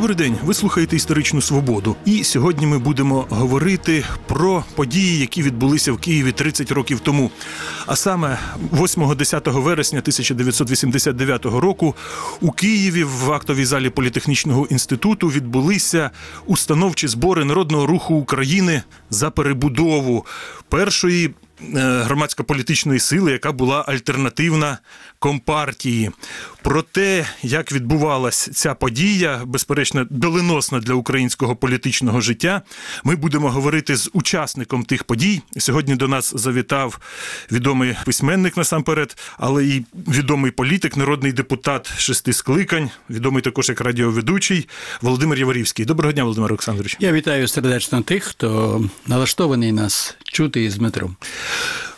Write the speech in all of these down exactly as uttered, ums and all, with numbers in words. Добрий день, ви слухаєте «Історичну свободу». І сьогодні ми будемо говорити про події, які відбулися в Києві тридцять років тому. А саме восьмого-десятого вересня тисяча дев'ятсот вісімдесят дев'ятого року у Києві в актовій залі Політехнічного інституту відбулися установчі збори Народного руху України за перебудову першої громадсько-політичної сили, яка була альтернативна компартії. Про те, як відбувалася ця подія, безперечно, доленосна для українського політичного життя, ми будемо говорити з учасником тих подій. Сьогодні до нас завітав відомий письменник насамперед, але і відомий політик, народний депутат шести скликань, відомий також як радіоведучий Володимир Яворівський. Доброго дня, Володимир Олександрович. Я вітаю сердечно тих, хто налаштований нас чути із Дмитром.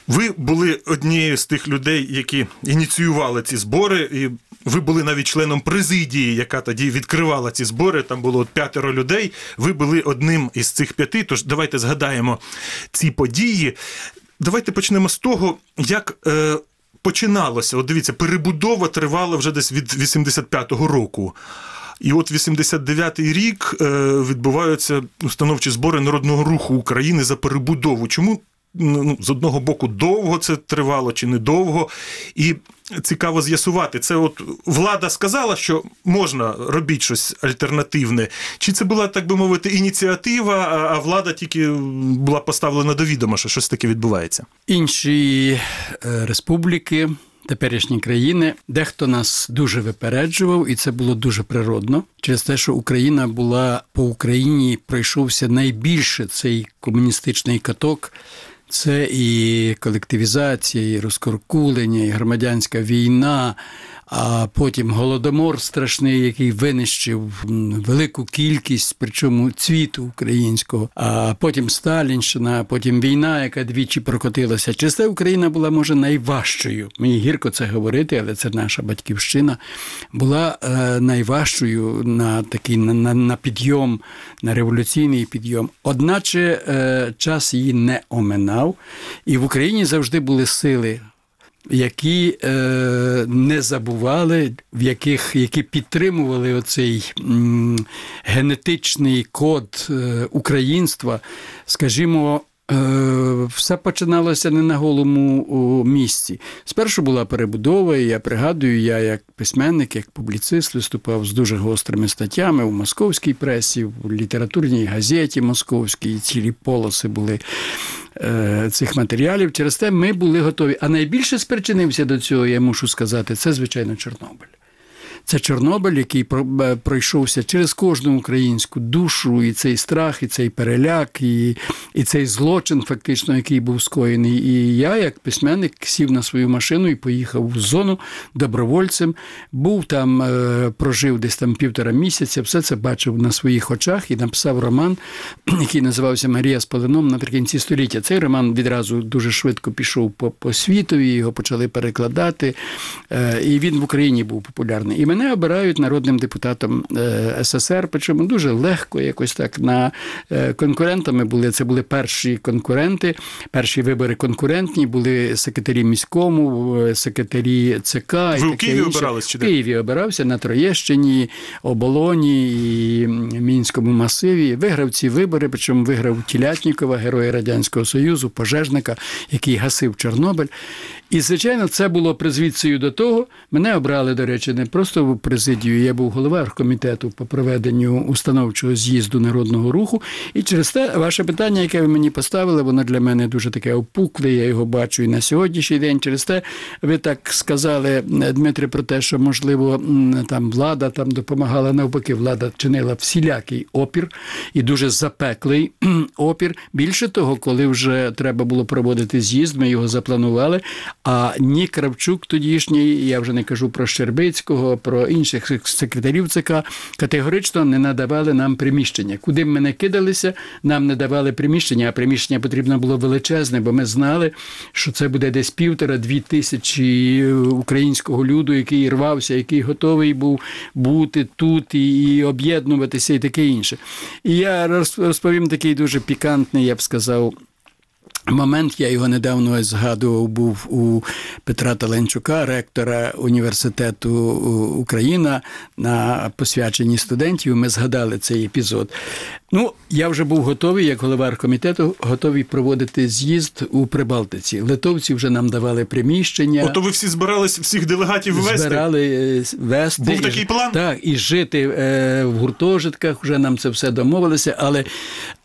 Ви були однією з тих людей, які ініціювали ці збори, і ви були навіть членом президії, яка тоді відкривала ці збори, там було п'ятеро людей, ви були одним із цих п'яти, тож давайте згадаємо ці події. Давайте почнемо з того, як е, починалося, от дивіться, перебудова тривала вже десь від вісімдесят п'ятого року. І от вісімдесят дев'ятий рік е, відбуваються установчі збори Народного руху України за перебудову. Чому? Ну, з одного боку, довго це тривало чи недовго, і цікаво з'ясувати, це от влада сказала, що можна робити щось альтернативне, чи це була, так би мовити, ініціатива, а влада тільки була поставлена до відома, що щось таке відбувається? Інші республіки, теперішні країни, дехто нас дуже випереджував, і це було дуже природно, через те, що Україна була, по Україні пройшовся найбільше цей комуністичний каток. Це і колективізація, і розкуркулення, і громадянська війна, а потім Голодомор страшний, який винищив велику кількість, причому цвіту українського, а потім Сталінщина, а потім війна, яка двічі прокотилася. Через це Україна була, може, найважчою. Мені гірко це говорити, але це наша батьківщина. Була е, найважчою на такий на, на, на підйом, на революційний підйом. Одначе е, час її не оминав, і в Україні завжди були сили, які е, не забували, в яких, які підтримували оцей м, генетичний код е, українства. Скажімо, е, все починалося не на голому місці. Спершу була перебудова, і я пригадую, я як письменник, як публіцист виступав з дуже гострими статтями в московській пресі, в літературній газеті московській, цілі полоси були цих матеріалів. Через те ми були готові. А найбільше спричинився до цього, я мушу сказати, це, звичайно, Чорнобиль. Це Чорнобиль, який пройшовся через кожну українську душу, і цей страх, і цей переляк, і, і цей злочин, фактично, який був скоєний. І я, як письменник, сів на свою машину і поїхав в зону добровольцем. Був там, прожив десь там півтора місяця, все це бачив на своїх очах і написав роман, який називався «Марія з полином» наприкінці століття. Цей роман відразу дуже швидко пішов по, по світові, його почали перекладати, і він в Україні був популярний. І мене обирають народним депутатом ес ес ер, причому дуже легко якось так на конкурентами були. Це були перші конкуренти, перші вибори конкурентні, були секретарі міському, секретарі ЦК. Ви в Києві обирались? Чи в Києві обирався, на Троєщині, Оболоні і Мінському масиві. Виграв ці вибори, причому виграв Тілятнікова, героя Радянського Союзу, пожежника, який гасив Чорнобиль. І, звичайно, це було призвідцею до того. Мене обрали, до речі, не просто в президію, я був голова комітету по проведенню установчого з'їзду Народного руху. І через те, ваше питання, яке ви мені поставили, воно для мене дуже таке опукле, я його бачу і на сьогоднішній день. Через те, ви так сказали, Дмитре, про те, що, можливо, там влада там допомагала, навпаки, влада чинила всілякий опір і дуже запеклий опір. Більше того, коли вже треба було проводити з'їзд, ми його запланували, а ні Кравчук тодішній, я вже не кажу про Щербицького, про інших секретарів ЦК, категорично не надавали нам приміщення. Куди б ми не кидалися, нам не давали приміщення, а приміщення потрібно було величезне, бо ми знали, що це буде десь півтора-дві тисячі українського люду, який рвався, який готовий був бути тут і, і об'єднуватися і таке інше. І я розповім такий дуже пікантний, я б сказав, момент, я його недавно згадував, був у Петра Таланчука, ректора університету Україна, на посвяченні студентів. Ми згадали цей епізод. Ну, я вже був готовий, як голова комітету, готовий проводити з'їзд у Прибалтиці. Литовці вже нам давали приміщення. Ото ви всі збирались всіх делегатів вести? Збирали вести. Був і, такий план? Так, і жити е, в гуртожитках, вже нам це все домовилося, але,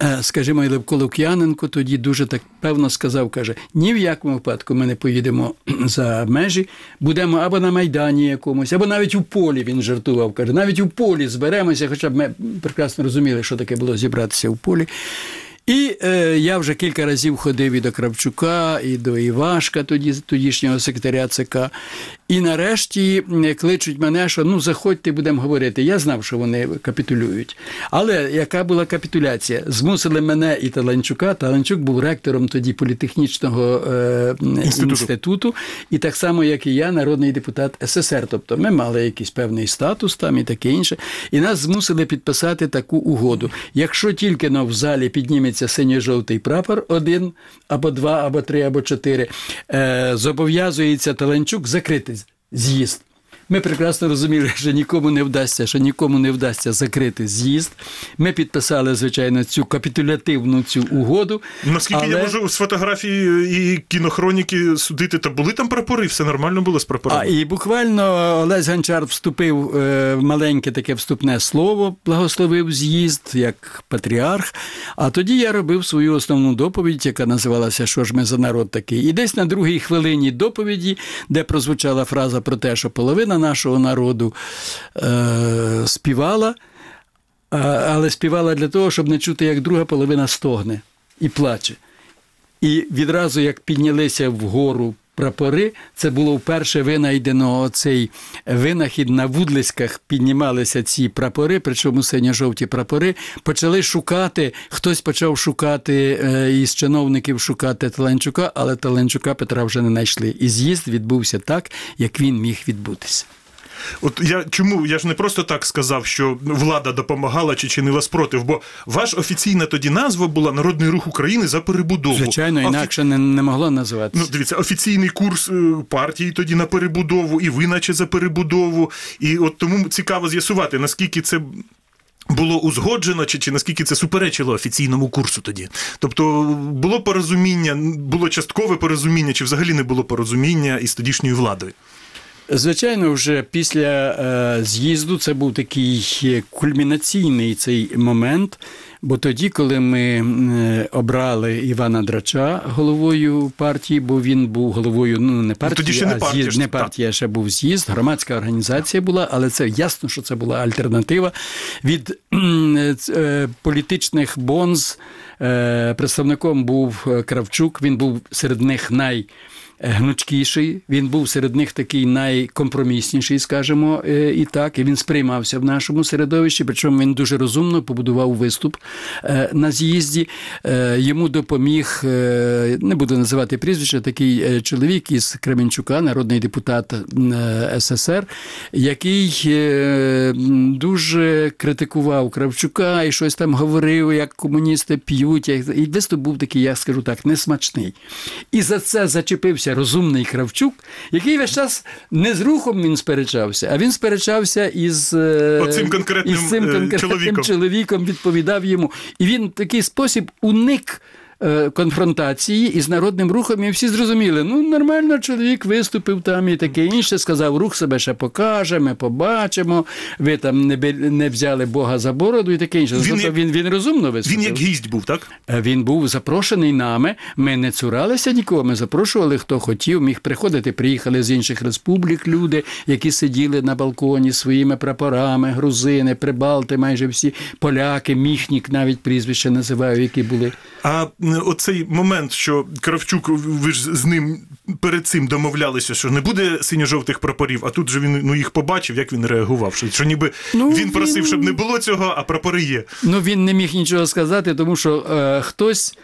е, скажімо, Левко Лук'яненко тоді дуже так певно сказав, каже, ні в якому випадку ми не поїдемо за межі, будемо або на Майдані якомусь, або навіть у полі, він жартував, каже, навіть у полі зберемося, хоча б ми прекрасно розуміли, що таке було зібратися у полі. І е, я вже кілька разів ходив і до Кравчука, і до Івашка, тоді, тодішнього секретаря ЦК. І нарешті кличуть мене, що ну заходьте, будемо говорити. Я знав, що вони капітулюють. Але яка була капітуляція? Змусили мене і Таланчука. Таланчук був ректором тоді Політехнічного е, інституту. інституту. І так само, як і я, народний депутат ес ес ер. Тобто ми мали якийсь певний статус там і таке інше. І нас змусили підписати таку угоду. Якщо тільки ну, в залі підніметься синьо-жовтий прапор, один, або два, або три, або чотири, е, зобов'язується Таланчук закрити з'їзд. Ми прекрасно розуміли, що нікому не вдасться, що нікому не вдасться закрити з'їзд. Ми підписали, звичайно, цю капітулятивну цю угоду. Наскільки але... я можу з фотографії і кінохроніки судити, та були там прапори, все нормально було з прапорами. А і буквально Олесь Ганчар вступив маленьке таке вступне слово, благословив з'їзд як патріарх. А тоді я робив свою основну доповідь, яка називалася «Що ж ми за народ такий?». І десь на другій хвилині доповіді, де прозвучала фраза про те, що половина нашого народу е, співала, е, але співала для того, щоб не чути, як друга половина стогне і плаче. І відразу, як піднялися вгору прапори, це було вперше винайдено цей винахід, на вудлиськах піднімалися ці прапори, причому синьо-жовті прапори, почали шукати, хтось почав шукати е, із чиновників шукати Таланчука, але Таланчука Петра вже не знайшли. І з'їзд відбувся так, як він міг відбутися. От я чому, я ж не просто так сказав, що влада допомагала чи чинила спротив, бо ваша офіційна тоді назва була «Народний рух України за перебудову». Звичайно, інакше Офі... не, не могло називатися. Ну, дивіться, офіційний курс партії тоді на перебудову, і ви наче за перебудову, і от тому цікаво з'ясувати, наскільки це... було узгоджено, чи, чи наскільки це суперечило офіційному курсу тоді? Тобто було порозуміння, було часткове порозуміння, чи взагалі не було порозуміння із тодішньою владою? Звичайно, вже після е, з'їзду це був такий кульмінаційний цей момент, бо тоді, коли ми обрали Івана Драча головою партії, бо він був головою, ну, не партії, не а партія, з'їзд, не партія, ще був з'їзд, громадська організація була, але це ясно, що це була альтернатива від е, політичних бонз. Е, представником був Кравчук, він був серед них най гнучкіший, він був серед них такий найкомпромісніший, скажімо, і так, і він сприймався в нашому середовищі, причому він дуже розумно побудував виступ на з'їзді. Йому допоміг, не буду називати прізвище, такий чоловік із Кременчука, народний депутат ес ес ер, який дуже критикував Кравчука і щось там говорив, як комуністи п'ють, і виступ був такий, я скажу так, несмачний. І за це зачепився розумний Кравчук, який весь час не з рухом він сперечався, а він сперечався із, цим конкретним, із цим конкретним чоловіком. чоловіком, відповідав йому. І він в такий спосіб уник конфронтації із народним рухом, і всі зрозуміли, ну, нормально, чоловік виступив там і таке інше, сказав, рух себе ще покаже, ми побачимо, ви там не, не взяли Бога за бороду і таке інше. Він, тобто, як... він, він розумно виступив. Він як гість був, так? Він був запрошений нами, ми не цуралися нікого, ми запрошували, хто хотів, міг приходити, приїхали з інших республік люди, які сиділи на балконі своїми прапорами, грузини, прибалти, майже всі, поляки, Міхнік, навіть прізвище називаю, які були. А оцей момент, що Кравчук, ви ж з ним перед цим домовлялися, що не буде синьо-жовтих прапорів, а тут же він ну, їх побачив, як він реагував, що, що ніби ну, він просив, він... щоб не було цього, а прапори є. Ну, він не міг нічого сказати, тому що е, хтось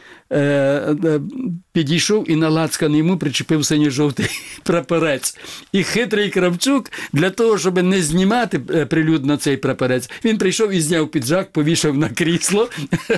підійшов і на лацкан йому причепив синьо-жовтий прапорець. І хитрий Кравчук для того, щоб не знімати прилюдно цей прапорець, він прийшов і зняв піджак, повішав на крісло,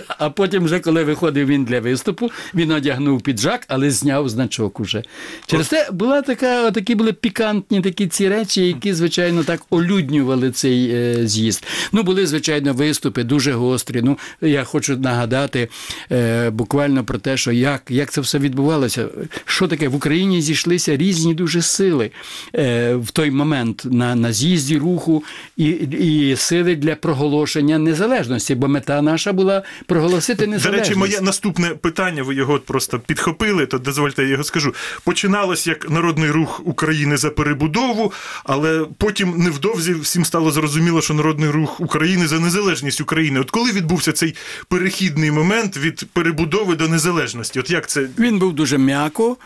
а потім вже, коли виходив він для виступу, він одягнув піджак, але зняв значок уже. Через це була така, такі були пікантні такі ці речі, які, звичайно, так олюднювали цей е, з'їзд. Ну, були, звичайно, виступи дуже гострі. Ну, я хочу нагадати е, буквально про те, що як, як це все відбувалося. Що таке? В Україні зійшлися різні дуже сили е, в той момент на, на з'їзді руху і, і сили для проголошення незалежності, бо мета наша була проголосити незалежність. До речі, моє наступне питання, ви його просто підхопили, то дозвольте я його скажу. Починалось як Народний рух України за перебудову, але потім невдовзі всім стало зрозуміло, що Народний рух України за незалежність України. От коли відбувся цей перехідний момент від перебудови до незалежності? От як це? Він був дуже м'яко.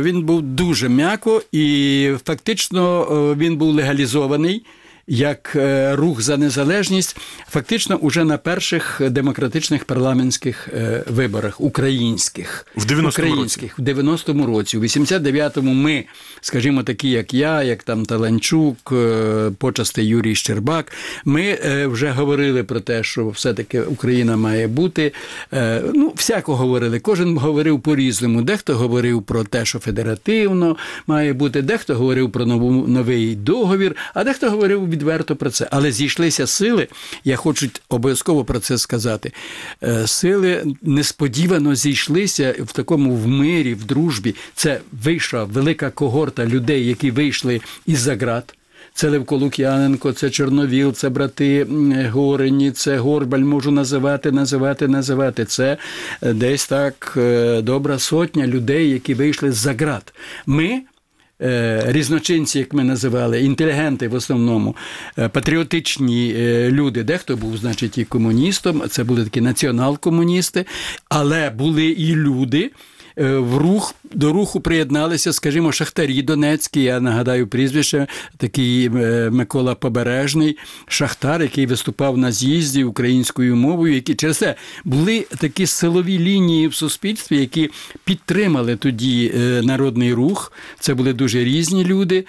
Він був дуже м'яко і фактично він був легалізований як рух за незалежність фактично уже на перших демократичних парламентських виборах українських. В дев'яностому українських, році. В дев'яностому році. У вісімдесят дев'ятому ми, скажімо, такі як я, як там Таланчук, почасти Юрій Щербак, ми вже говорили про те, що все-таки Україна має бути. Ну, всяко говорили. Кожен говорив по-різному. Дехто говорив про те, що федеративно має бути, дехто говорив про нову, новий договір, а дехто говорив відверто про це. Але зійшлися сили, я хочу обов'язково про це сказати, сили несподівано зійшлися в такому в мирі, в дружбі. Це вийшла велика когорта людей, які вийшли із-за ґрат. Це Левко Лук'яненко, це Чорновіл, це брати Горені, це Горбаль, можу називати, називати, називати. Це десь так добра сотня людей, які вийшли з-за ґрат. Ми... різночинці, як ми називали, інтелігенти в основному, патріотичні люди. Дехто був, значить, і комуністом, це були такі націонал-комуністи, але були і люди, в рух, до руху приєдналися, скажімо, шахтарі донецькі, я нагадаю прізвище, такий Микола Побережний, шахтар, який виступав на з'їзді українською мовою, які через це були такі силові лінії в суспільстві, які підтримали тоді Народний рух. Це були дуже різні люди,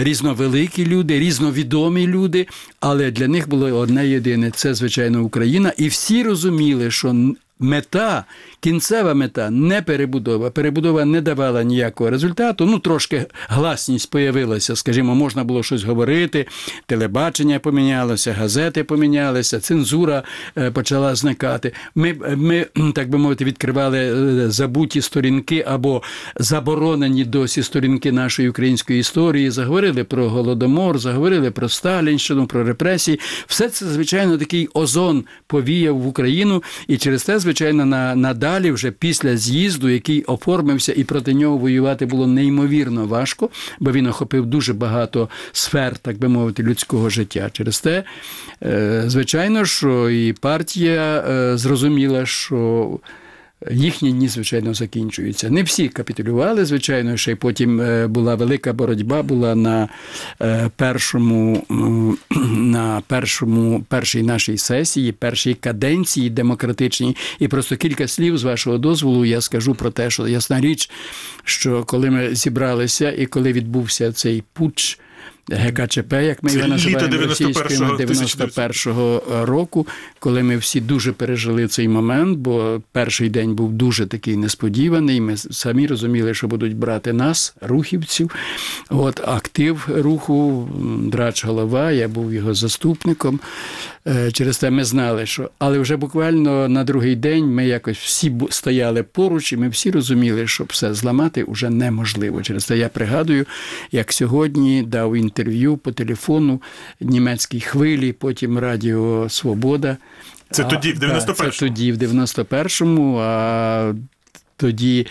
різновеликі люди, різновідомі люди, але для них було одне єдине – це, звичайно, Україна. І всі розуміли, що мета, кінцева мета, не перебудова. Перебудова не давала ніякого результату. Ну, трошки гласність появилася, скажімо, можна було щось говорити, телебачення помінялося, газети помінялися, цензура почала зникати. Ми, ми, так би мовити, відкривали забуті сторінки або заборонені досі сторінки нашої української історії, заговорили про Голодомор, заговорили про Сталінщину, про репресії. Все це, звичайно, такий озон повіяв в Україну, і через те, звичайно, на, надалі, вже після з'їзду, який оформився, і проти нього воювати було неймовірно важко, бо він охопив дуже багато сфер, так би мовити, людського життя. Через те, е, звичайно, що і партія е, зрозуміла, що їхні дні, звичайно, закінчуються. Не всі капітулювали, звичайно, ще й потім була велика боротьба, була на першому, на першому, першій нашій сесії, першій каденції демократичній. І просто кілька слів, з вашого дозволу, я скажу про те, що ясна річ, що коли ми зібралися і коли відбувся цей путч, ГКЧП, як ми його називаємо, російськими дев'яносто першого року, коли ми всі дуже пережили цей момент, бо перший день був дуже такий несподіваний, ми самі розуміли, що будуть брати нас, рухівців. От, актив руху, Драч голова, я був його заступником, через те ми знали, що... Але вже буквально на другий день ми якось всі стояли поруч, і ми всі розуміли, що все зламати вже неможливо. Через те я пригадую, як сьогодні дав інтерв'ю інтерв'ю по телефону німецькій хвилі, потім Радіо Свобода. Це а, тоді, в дев'яносто першому? Та, це тоді, в дев'яносто першому, а тоді...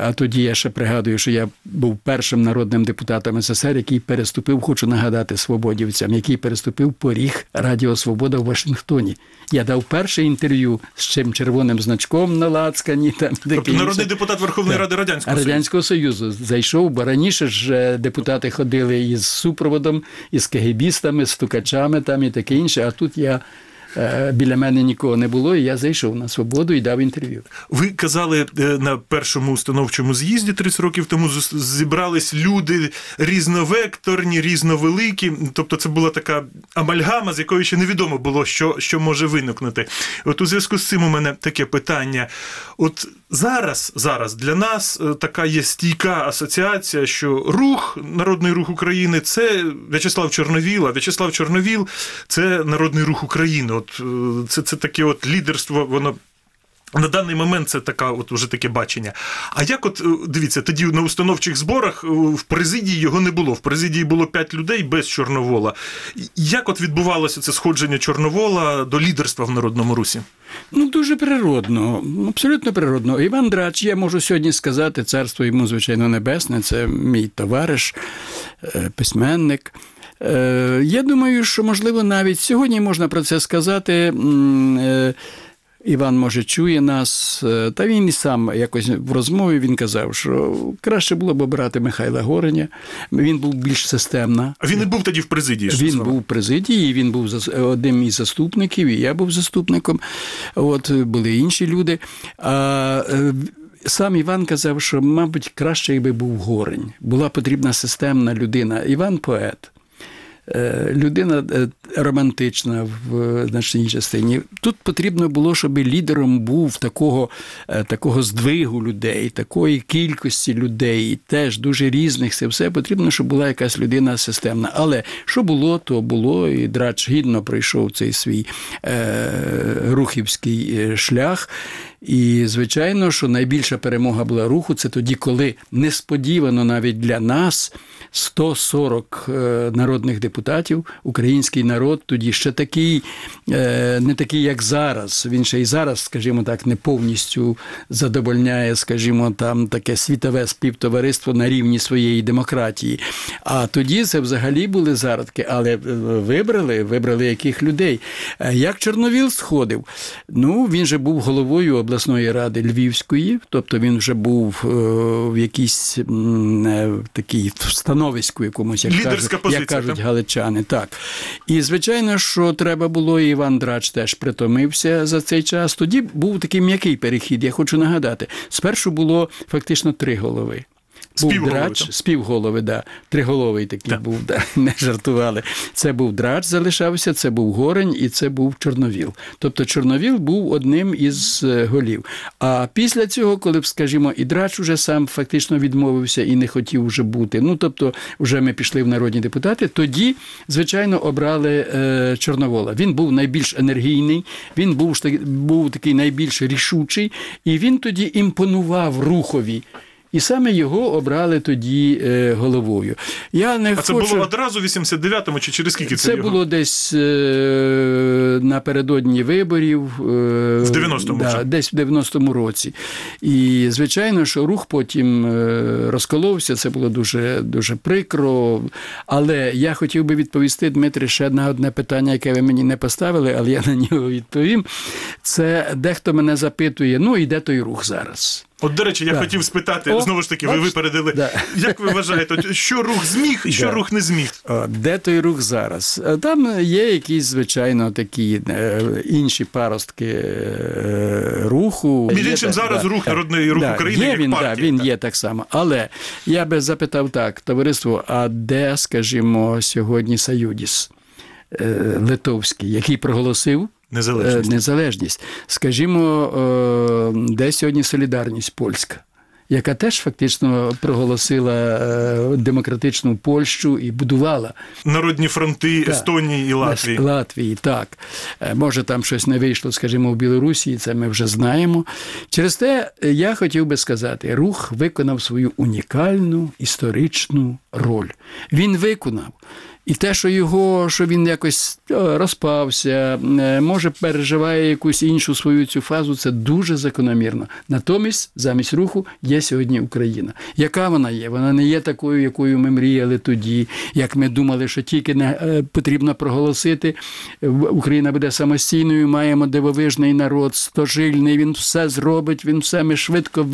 А тоді я ще пригадую, що я був першим народним депутатом ес ес ер, який переступив, хочу нагадати свободівцям, який переступив поріг Радіо Свобода в Вашингтоні. Я дав перше інтерв'ю з цим червоним значком на лацкані. Там, тобто народний депутат Верховної Ради Радянського Союзу. Радянського Союзу зайшов, бо раніше ж депутати ходили із супроводом, із кегебістами, стукачами там і таке інше, а тут я... біля мене нікого не було, і я зайшов на Свободу і дав інтерв'ю. Ви казали, на першому установчому з'їзді тридцять років тому зібрались люди різновекторні, різновеликі, тобто це була така амальгама, з якою ще невідомо було, що, що може виникнути. От у зв'язку з цим у мене таке питання. От зараз, зараз для нас така є стійка асоціація, що рух, Народний рух України – це В'ячеслав Чорновіл, а В'ячеслав Чорновіл – це Народний рух України. От це, це таке от лідерство, воно на даний момент це така, от уже таке бачення. А як от, дивіться, тоді на установчих зборах в президії його не було. В президії було п'ять людей без Чорновола. Як от відбувалося це сходження Чорновола до лідерства в Народному русі? Ну, дуже природно, абсолютно природно. Іван Драч, я можу сьогодні сказати, царство йому, звичайно, небесне, це мій товариш, письменник. Я думаю, що, можливо, навіть сьогодні можна про це сказати. Іван, може, чує нас, та він і сам якось в розмові він казав, що краще було б обрати Михайла Гореня, він був більш системна. А він не був тоді в президії? Він саме? був в президії, він був одним із заступників, і я був заступником, от, були інші люди. А сам Іван казав, що, мабуть, краще, якби був Горень, була потрібна системна людина. Іван – поет. Людина романтична в значній частині. Тут потрібно було, щоб лідером був такого, такого здвигу людей, такої кількості людей, теж дуже різних, це все потрібно, щоб була якась людина системна. Але що було, то було, і Драч гідно пройшов цей свій е, рухівський шлях. І, звичайно, що найбільша перемога була руху, це тоді, коли несподівано навіть для нас сто сорок народних депутатів, український народ тоді ще такий, не такий, як зараз. Він ще і зараз, скажімо так, не повністю задовольняє, скажімо, там таке світове співтовариство на рівні своєї демократії. А тоді це взагалі були зародки, але вибрали, вибрали яких людей. Як Чорновіл сходив? Ну, він же був головою обласної обласної ради Львівської, тобто він вже був е, в якійсь е, такій становиську якомусь, як, кажуть, позиція, як кажуть галичани. Так. І, звичайно, що треба було, і Іван Драч теж притомився за цей час. Тоді був такий м'який перехід, я хочу нагадати. Спершу було фактично три голови. Був співголови, Драч, співголови, да. Триголовий такий так. був, да. Не жартували. Це був Драч, залишався, це був Горень і це був Чорновіл. Тобто Чорновіл був одним із голів. А після цього, коли, скажімо, і Драч уже сам фактично відмовився і не хотів вже бути, ну, тобто, вже ми пішли в народні депутати, тоді, звичайно, обрали е, Чорновола. Він був найбільш енергійний, він був, був такий найбільш рішучий, і він тоді імпонував рухові. І саме його обрали тоді головою. Я не а хочу... це було одразу в вісімдесят дев'ятому чи через скільки це, це його? Це було десь е- напередодні виборів. Е- в дев'яностому да, вже? Десь в дев'яностому році. І, звичайно, що рух потім е- розколовся, це було дуже, дуже прикро. Але я хотів би відповісти, Дмитре, ще на одне питання, яке ви мені не поставили, але я на нього відповім. Це дехто мене запитує, ну і де той рух зараз? От, до речі, я да. хотів спитати, О, знову ж таки, ви випередили, да. як ви вважаєте, що рух зміг і що да. рух не зміг? Де той рух зараз? Там є якісь, звичайно, такі інші паростки руху. Між іншим, зараз да, рух, Народний рух да, України, як він, партія. Да, він так. є так само. Але я би запитав так, товариство, а де, скажімо, сьогодні Саюдіс литовський, який проголосив Незалежність. Незалежність. Скажімо, де сьогодні солідарність польська, яка теж фактично проголосила демократичну Польщу і будувала. Народні фронти так. Естонії і Латвії. Латвії, так. Може, там щось не вийшло, скажімо, в Білорусі, це ми вже знаємо. Через те я хотів би сказати, рух виконав свою унікальну історичну роль. Він виконав. І те, що його, що він якось розпався, може переживає якусь іншу свою цю фазу, це дуже закономірно. Натомість, замість руху є сьогодні Україна. Яка вона є? Вона не є такою, якою ми мріяли тоді, як ми думали, що тільки не потрібно проголосити. Україна буде самостійною, маємо дивовижний народ, стожильний, він все зробить, він все, ми швидко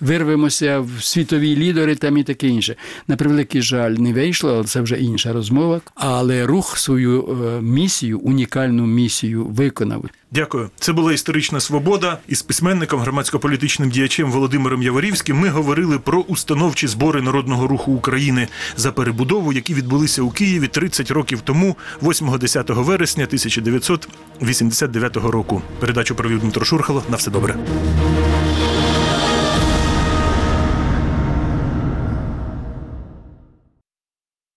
вирвемося в світові лідери там і таке інше. На превеликий жаль, не вийшло, але це вже інша розмова. Але рух свою місію, унікальну місію виконав. Дякую. Це була «Історична свобода». Із письменником, громадсько-політичним діячем Володимиром Яворівським ми говорили про установчі збори Народного руху України за перебудову, які відбулися у Києві тридцять років тому, восьмого-десятого вересня тисяча дев'ятсот вісімдесят дев'ятого року. Передачу провів Дмитро Шурхало. На все добре.